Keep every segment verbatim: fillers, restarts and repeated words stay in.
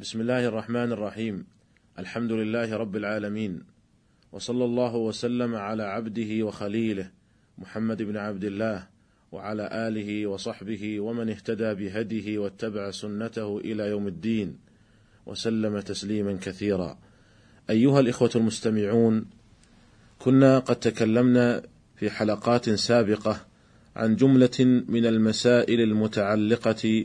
بسم الله الرحمن الرحيم. الحمد لله رب العالمين، وصلى الله وسلم على عبده وخليله محمد بن عبد الله وعلى آله وصحبه ومن اهتدى بهديه واتبع سنته إلى يوم الدين وسلم تسليما كثيرا. أيها الإخوة المستمعون، كنا قد تكلمنا في حلقات سابقة عن جملة من المسائل المتعلقة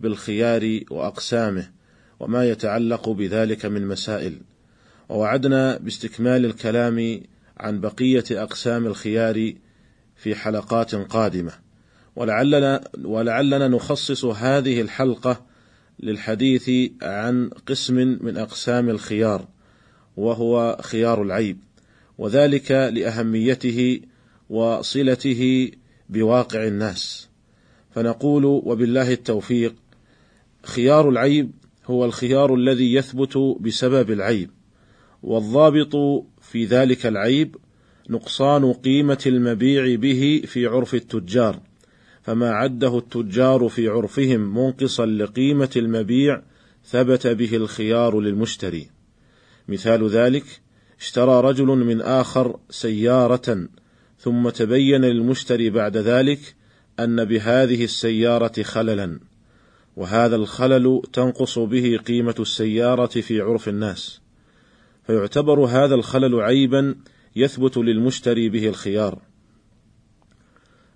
بالخيار وأقسامه وما يتعلق بذلك من مسائل، ووعدنا باستكمال الكلام عن بقية أقسام الخيار في حلقات قادمة، ولعلنا, ولعلنا نخصص هذه الحلقة للحديث عن قسم من أقسام الخيار، وهو خيار العيب، وذلك لأهميته وصلته بواقع الناس. فنقول وبالله التوفيق: خيار العيب هو الخيار الذي يثبت بسبب العيب، والضابط في ذلك العيب نقصان قيمة المبيع به في عرف التجار، فما عده التجار في عرفهم منقصا لقيمة المبيع ثبت به الخيار للمشتري. مثال ذلك: اشترى رجل من آخر سيارة، ثم تبين للمشتري بعد ذلك أن بهذه السيارة خللا، وهذا الخلل تنقص به قيمة السيارة في عرف الناس، فيعتبر هذا الخلل عيبا يثبت للمشتري به الخيار.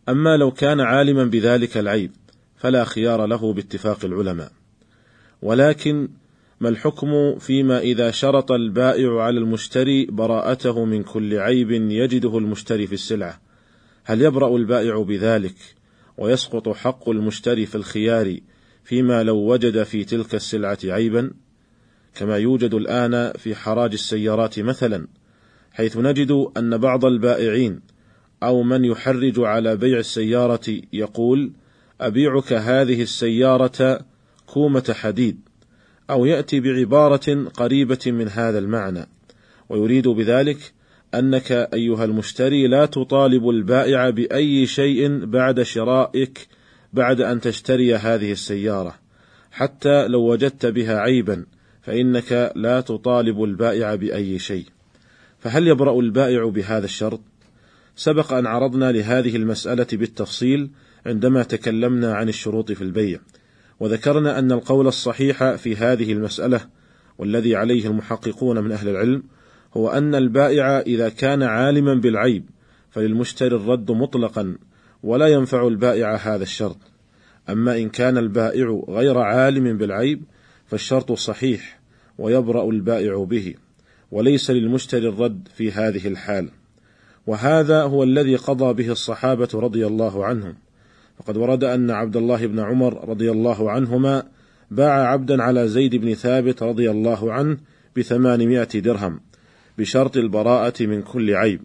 أما لو كان عالما بذلك العيب فلا خيار له باتفاق العلماء. ولكن ما الحكم فيما إذا شرط البائع على المشتري براءته من كل عيب يجده المشتري في السلعة؟ هل يبرأ البائع بذلك ويسقط حق المشتري في الخيار فيما لو وجد في تلك السلعة عيبا، كما يوجد الآن في حراج السيارات مثلا، حيث نجد أن بعض البائعين أو من يحرج على بيع السيارة يقول: أبيعك هذه السيارة كومة حديد، أو يأتي بعبارة قريبة من هذا المعنى، ويريد بذلك أنك أيها المشتري لا تطالب البائع بأي شيء بعد شرائك بعد أن تشتري هذه السيارة، حتى لو وجدت بها عيبا فإنك لا تطالب البائع بأي شيء. فهل يبرأ البائع بهذا الشرط؟ سبق أن عرضنا لهذه المسألة بالتفصيل عندما تكلمنا عن الشروط في البيع، وذكرنا أن القول الصحيح في هذه المسألة والذي عليه المحققون من أهل العلم هو أن البائع إذا كان عالما بالعيب فللمشتري الرد مطلقا، ولا ينفع البائع هذا الشرط. أما إن كان البائع غير عالم بالعيب فالشرط صحيح ويبرأ البائع به، وليس للمشتري الرد في هذه الحال. وهذا هو الذي قضى به الصحابة رضي الله عنهم، فقد ورد أن عبد الله بن عمر رضي الله عنهما باع عبدا على زيد بن ثابت رضي الله عنه بثمانمائة درهم بشرط البراءة من كل عيب،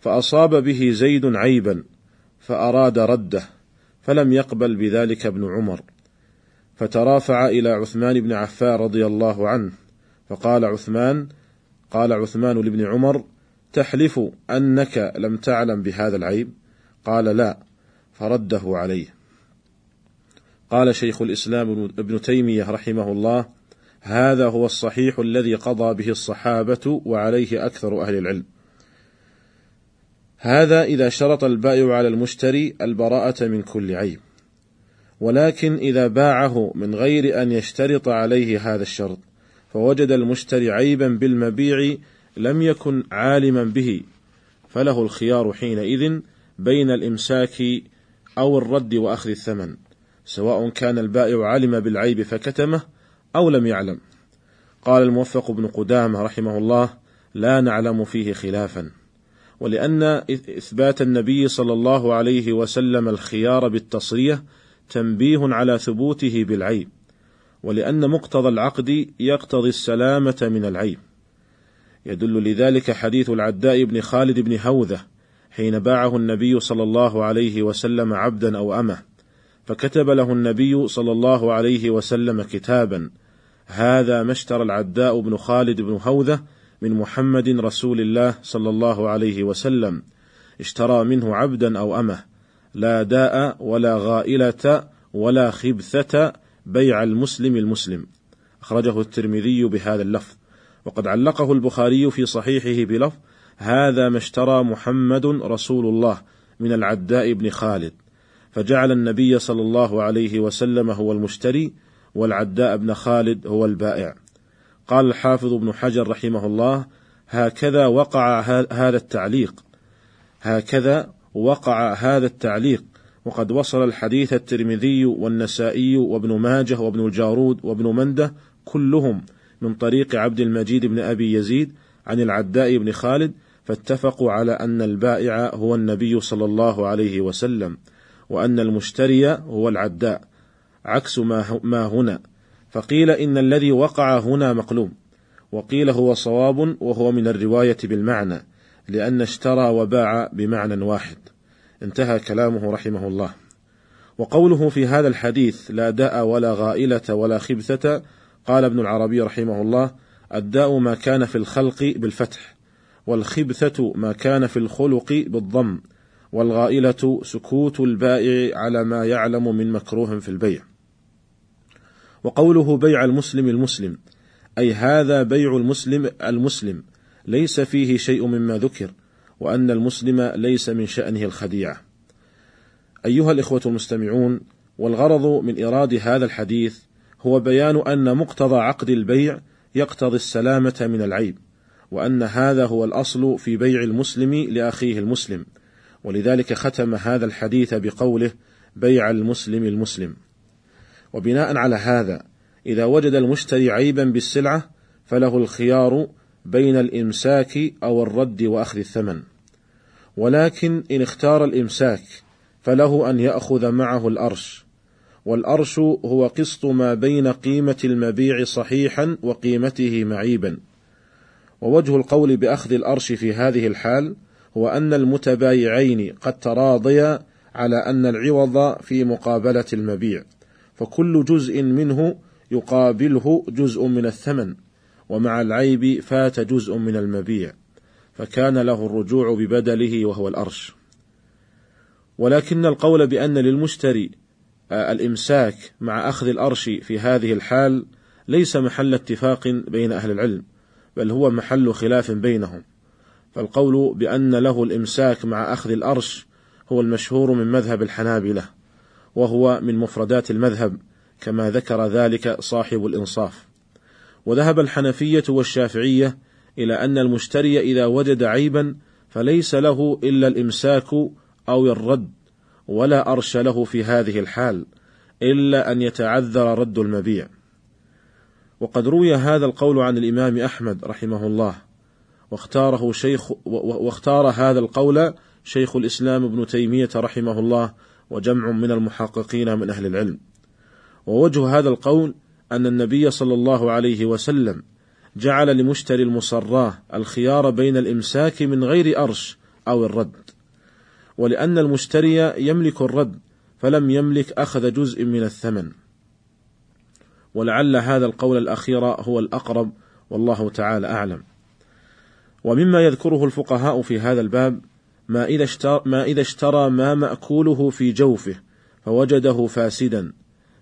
فأصاب به زيد عيبا فأراد رده فلم يقبل بذلك ابن عمر، فترافع إلى عثمان بن عفان رضي الله عنه، فقال عثمان قال عثمان لابن عمر: تحلف أنك لم تعلم بهذا العيب؟ قال: لا، فرده عليه. قال شيخ الإسلام ابن تيمية رحمه الله: هذا هو الصحيح الذي قضى به الصحابة وعليه أكثر أهل العلم. هذا إذا شرط البائع على المشتري البراءة من كل عيب. ولكن إذا باعه من غير أن يشترط عليه هذا الشرط فوجد المشتري عيبا بالمبيع لم يكن عالما به، فله الخيار حينئذ بين الإمساك أو الرد وأخذ الثمن، سواء كان البائع علم بالعيب فكتمه أو لم يعلم. قال الموفق بن قدامة رحمه الله: لا نعلم فيه خلافا. ولأن إثبات النبي صلى الله عليه وسلم الخيار بالتصريح تنبيه على ثبوته بالعيب، ولأن مقتضى العقد يقتضي السلامة من العيب، يدل لذلك حديث العداء بن خالد بن هوذة حين باعه النبي صلى الله عليه وسلم عبدا أو أمه، فكتب له النبي صلى الله عليه وسلم كتابا: هذا ما اشترى العداء بن خالد بن هوذة من محمد رسول الله صلى الله عليه وسلم، اشترى منه عبدا أو أمه، لا داء ولا غائلة ولا خبثة بيع المسلم المسلم. أخرجه الترمذي بهذا اللفظ، وقد علقه البخاري في صحيحه بلفظ: هذا ما اشترى محمد رسول الله من العداء بن خالد، فجعل النبي صلى الله عليه وسلم هو المشتري والعداء بن خالد هو البائع. قال الحافظ ابن حجر رحمه الله: هكذا وقع هذا التعليق هكذا وقع هذا التعليق وقد وصل الحديث الترمذي والنسائي وابن ماجه وابن الجارود وابن منده كلهم من طريق عبد المجيد بن أبي يزيد عن العداء بن خالد، فاتفقوا على أن البائع هو النبي صلى الله عليه وسلم، وأن المشتري هو العداء، عكس ما هنا. فقيل إن الذي وقع هنا مقلوم، وقيل هو صواب وهو من الرواية بالمعنى، لأن اشترى وباع بمعنى واحد. انتهى كلامه رحمه الله. وقوله في هذا الحديث: لا داء ولا غائلة ولا خبثة، قال ابن العربي رحمه الله: الداء ما كان في الخلق بالفتح، والخبثة ما كان في الخلق بالضم، والغائلة سكوت البائع على ما يعلم من مكروه في البيع. وقوله بيع المسلم المسلم، أي هذا بيع المسلم المسلم ليس فيه شيء مما ذكر، وأن المسلم ليس من شأنه الخديعة. أيها الإخوة المستمعون، والغرض من إيراد هذا الحديث هو بيان أن مقتضى عقد البيع يقتضي السلامة من العيب، وأن هذا هو الأصل في بيع المسلم لأخيه المسلم، ولذلك ختم هذا الحديث بقوله: بيع المسلم المسلم. وبناء على هذا، إذا وجد المشتري عيبا بالسلعة فله الخيار بين الإمساك أو الرد وأخذ الثمن، ولكن إن اختار الإمساك فله أن يأخذ معه الأرش، والأرش هو قسط ما بين قيمة المبيع صحيحا وقيمته معيبا. ووجه القول بأخذ الأرش في هذه الحال هو أن المتبايعين قد تراضيا على أن العوض في مقابلة المبيع، فكل جزء منه يقابله جزء من الثمن، ومع العيب فات جزء من المبيع، فكان له الرجوع ببدله وهو الأرش. ولكن القول بأن للمشتري الإمساك مع أخذ الأرش في هذه الحال ليس محل اتفاق بين أهل العلم، بل هو محل خلاف بينهم. فالقول بأن له الإمساك مع أخذ الأرش هو المشهور من مذهب الحنابلة، وهو من مفردات المذهب، كما ذكر ذلك صاحب الإنصاف. وذهب الحنفية والشافعية إلى أن المشتري إذا وجد عيبا فليس له إلا الإمساك أو الرد، ولا أرش له في هذه الحال إلا أن يتعذر رد المبيع. وقد روي هذا القول عن الإمام أحمد رحمه الله، واختاره شيخ واختار هذا القول شيخ الإسلام ابن تيمية رحمه الله وجمع من المحققين من أهل العلم. ووجه هذا القول أن النبي صلى الله عليه وسلم جعل لمشتري المصراه الخيار بين الإمساك من غير أرش أو الرد، ولأن المشتري يملك الرد فلم يملك أخذ جزء من الثمن. ولعل هذا القول الأخير هو الأقرب، والله تعالى أعلم. ومما يذكره الفقهاء في هذا الباب ما إذا اشترى ما, إذا اشترى ما مأكوله في جوفه فوجده فاسدا،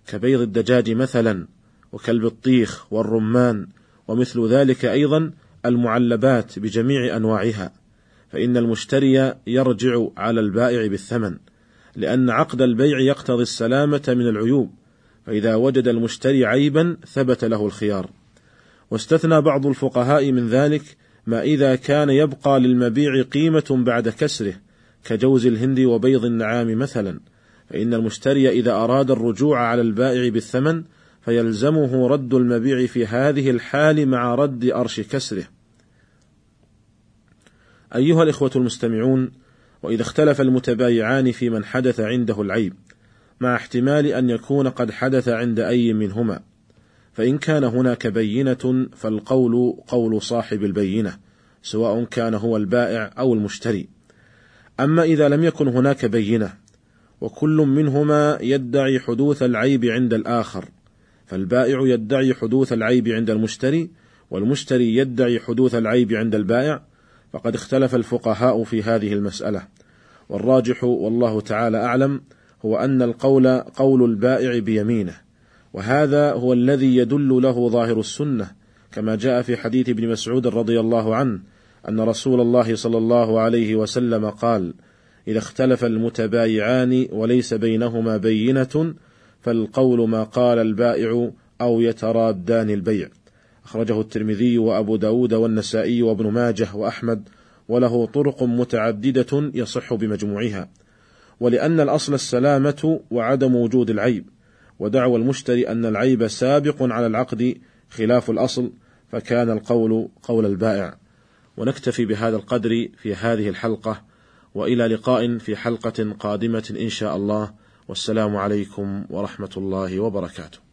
كبيض الدجاج مثلا، وكالبطيخ والرمان، ومثل ذلك أيضا المعلبات بجميع أنواعها، فإن المشتري يرجع على البائع بالثمن، لأن عقد البيع يقتضي السلامة من العيوب، فإذا وجد المشتري عيبا ثبت له الخيار. واستثنى بعض الفقهاء من ذلك ما إذا كان يبقى للمبيع قيمة بعد كسره، كجوز الهند وبيض النعام مثلا، فإن المشتري إذا أراد الرجوع على البائع بالثمن فيلزمه رد المبيع في هذه الحال مع رد أرش كسره. أيها الإخوة المستمعون، وإذا اختلف المتبايعان في من حدث عنده العيب، مع احتمال أن يكون قد حدث عند أي منهما، فإن كان هناك بينة فالقول قول صاحب البينة، سواء كان هو البائع أو المشتري. أما إذا لم يكن هناك بينة وكل منهما يدعي حدوث العيب عند الآخر، فالبائع يدعي حدوث العيب عند المشتري، والمشتري يدعي حدوث العيب عند البائع، فقد اختلف الفقهاء في هذه المسألة. والراجح، والله تعالى أعلم، هو أن القول قول البائع بيمينه، وهذا هو الذي يدل له ظاهر السنة، كما جاء في حديث ابن مسعود رضي الله عنه أن رسول الله صلى الله عليه وسلم قال: إذا اختلف المتبايعان وليس بينهما بينة فالقول ما قال البائع أو يترادان البيع. أخرجه الترمذي وأبو داود والنسائي وابن ماجه وأحمد، وله طرق متعددة يصح بمجموعها، ولأن الأصل السلامة وعدم وجود العيب، ودعوى المشتري أن العيب سابق على العقد خلاف الأصل، فكان القول قول البائع. ونكتفي بهذا القدر في هذه الحلقة، وإلى لقاء في حلقة قادمة إن شاء الله، والسلام عليكم ورحمة الله وبركاته.